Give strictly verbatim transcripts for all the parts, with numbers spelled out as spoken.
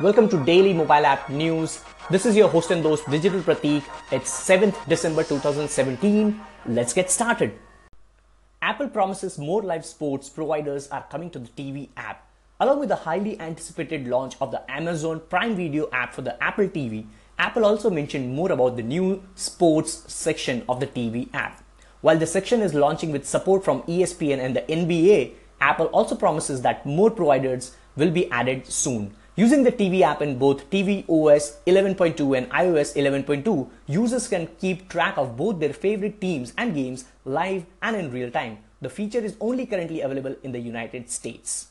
Welcome to Daily Mobile App News. This is your host and host Digital Pratik. It's seventh December two thousand seventeen. Let's get started. Apple promises more live sports providers are coming to the T V app. Along with the highly anticipated launch of the Amazon Prime Video app for the Apple T V, Apple also mentioned more about the new sports section of the T V app. While the section is launching with support from E S P N and the N B A, Apple also promises that more providers will be added soon. Using the T V app in both T V O S eleven point two and i O S eleven point two, users can keep track of both their favorite teams and games live and in real time. The feature is only currently available in the United States.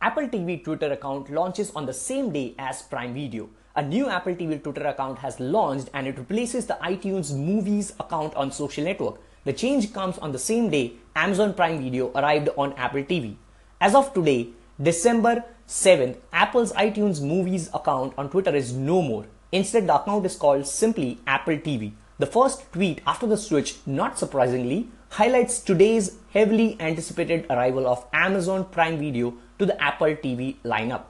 Apple T V Twitter account launches on the same day as Prime Video. A new Apple T V Twitter account has launched and it replaces the iTunes Movies account on social network. The change comes on the same day Amazon Prime Video arrived on Apple T V. As of today, December seventh, Apple's iTunes Movies account on Twitter is no more. Instead, the account is called simply Apple T V. The first tweet after the switch, not surprisingly, highlights today's heavily anticipated arrival of Amazon Prime Video to the Apple T V lineup.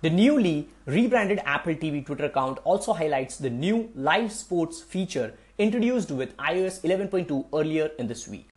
The newly rebranded Apple T V Twitter account also highlights the new live sports feature introduced with i O S eleven point two earlier in this week.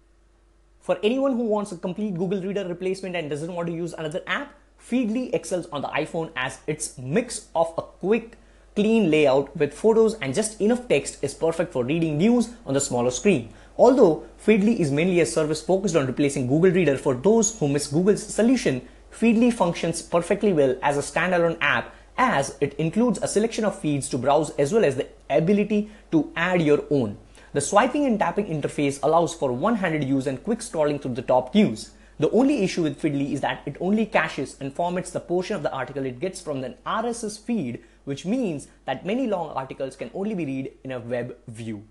For anyone who wants a complete Google Reader replacement and doesn't want to use another app, Feedly excels on the iPhone as its mix of a quick, clean layout with photos and just enough text is perfect for reading news on the smaller screen. Although Feedly is mainly a service focused on replacing Google Reader for those who miss Google's solution, Feedly functions perfectly well as a standalone app as it includes a selection of feeds to browse as well as the ability to add your own. The swiping and tapping interface allows for one-handed use and quick scrolling through the top news. The only issue with Feedly is that it only caches and formats the portion of the article it gets from an R S S feed, which means that many long articles can only be read in a web view.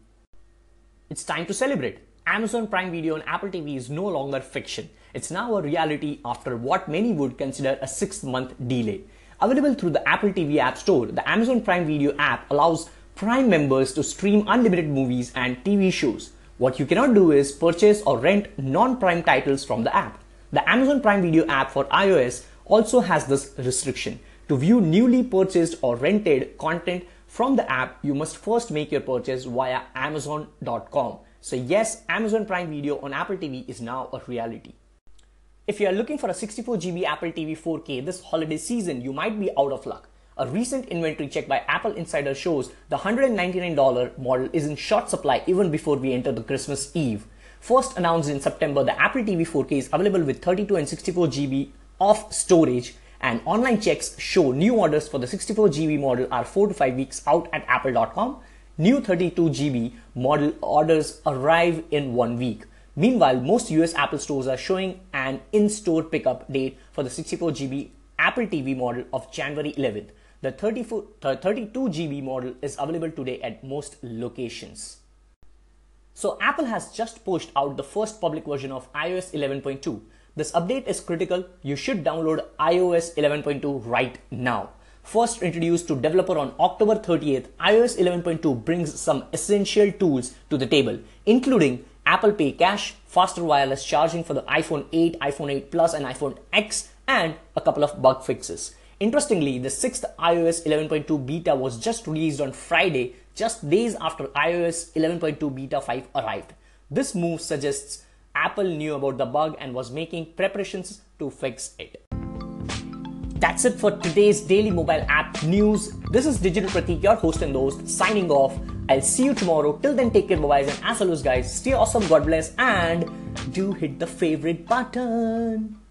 It's time to celebrate. Amazon Prime Video on Apple T V is no longer fiction. It's now a reality after what many would consider a six-month delay. Available through the Apple T V App Store, the Amazon Prime Video app allows Prime members to stream unlimited movies and T V shows. What you cannot do is purchase or rent non-Prime titles from the app. The Amazon Prime Video app for iOS also has this restriction. To view newly purchased or rented content from the app, you must first make your purchase via amazon dot com. So yes, Amazon Prime Video on Apple T V is now a reality. If you are looking for a sixty-four gigabyte Apple T V four K this holiday season, you might be out of luck. A recent inventory check by Apple Insider shows the one hundred ninety-nine dollar model is in short supply even before we enter the Christmas Eve. First announced in September, the Apple T V four K is available with thirty-two and sixty-four gigabyte of storage, and online checks show new orders for the sixty-four gigabyte model are four to five weeks out at apple dot com. New thirty-two gigabyte model orders arrive in one week. Meanwhile, most U S Apple stores are showing an in-store pickup date for the sixty-four gigabyte Apple T V model of January eleventh. The thirty-two gigabyte model is available today at most locations. So Apple has just pushed out the first public version of i O S eleven point two. This update is critical. You should download i O S eleven point two right now. First introduced to developer on October thirtieth, i O S eleven point two brings some essential tools to the table, including Apple Pay Cash, faster wireless charging for the iPhone eight, iPhone eight Plus and iPhone ten, and a couple of bug fixes. Interestingly, the sixth i O S eleven point two beta was just released on Friday, just days after i O S eleven point two beta five arrived. This move suggests Apple knew about the bug and was making preparations to fix it. That's it for today's Daily Mobile App News. This is Digital Pratik, your host and host, signing off. I'll see you tomorrow. Till then, take care, bye-bye, and as always, guys, stay awesome, God bless, and do hit the favorite button.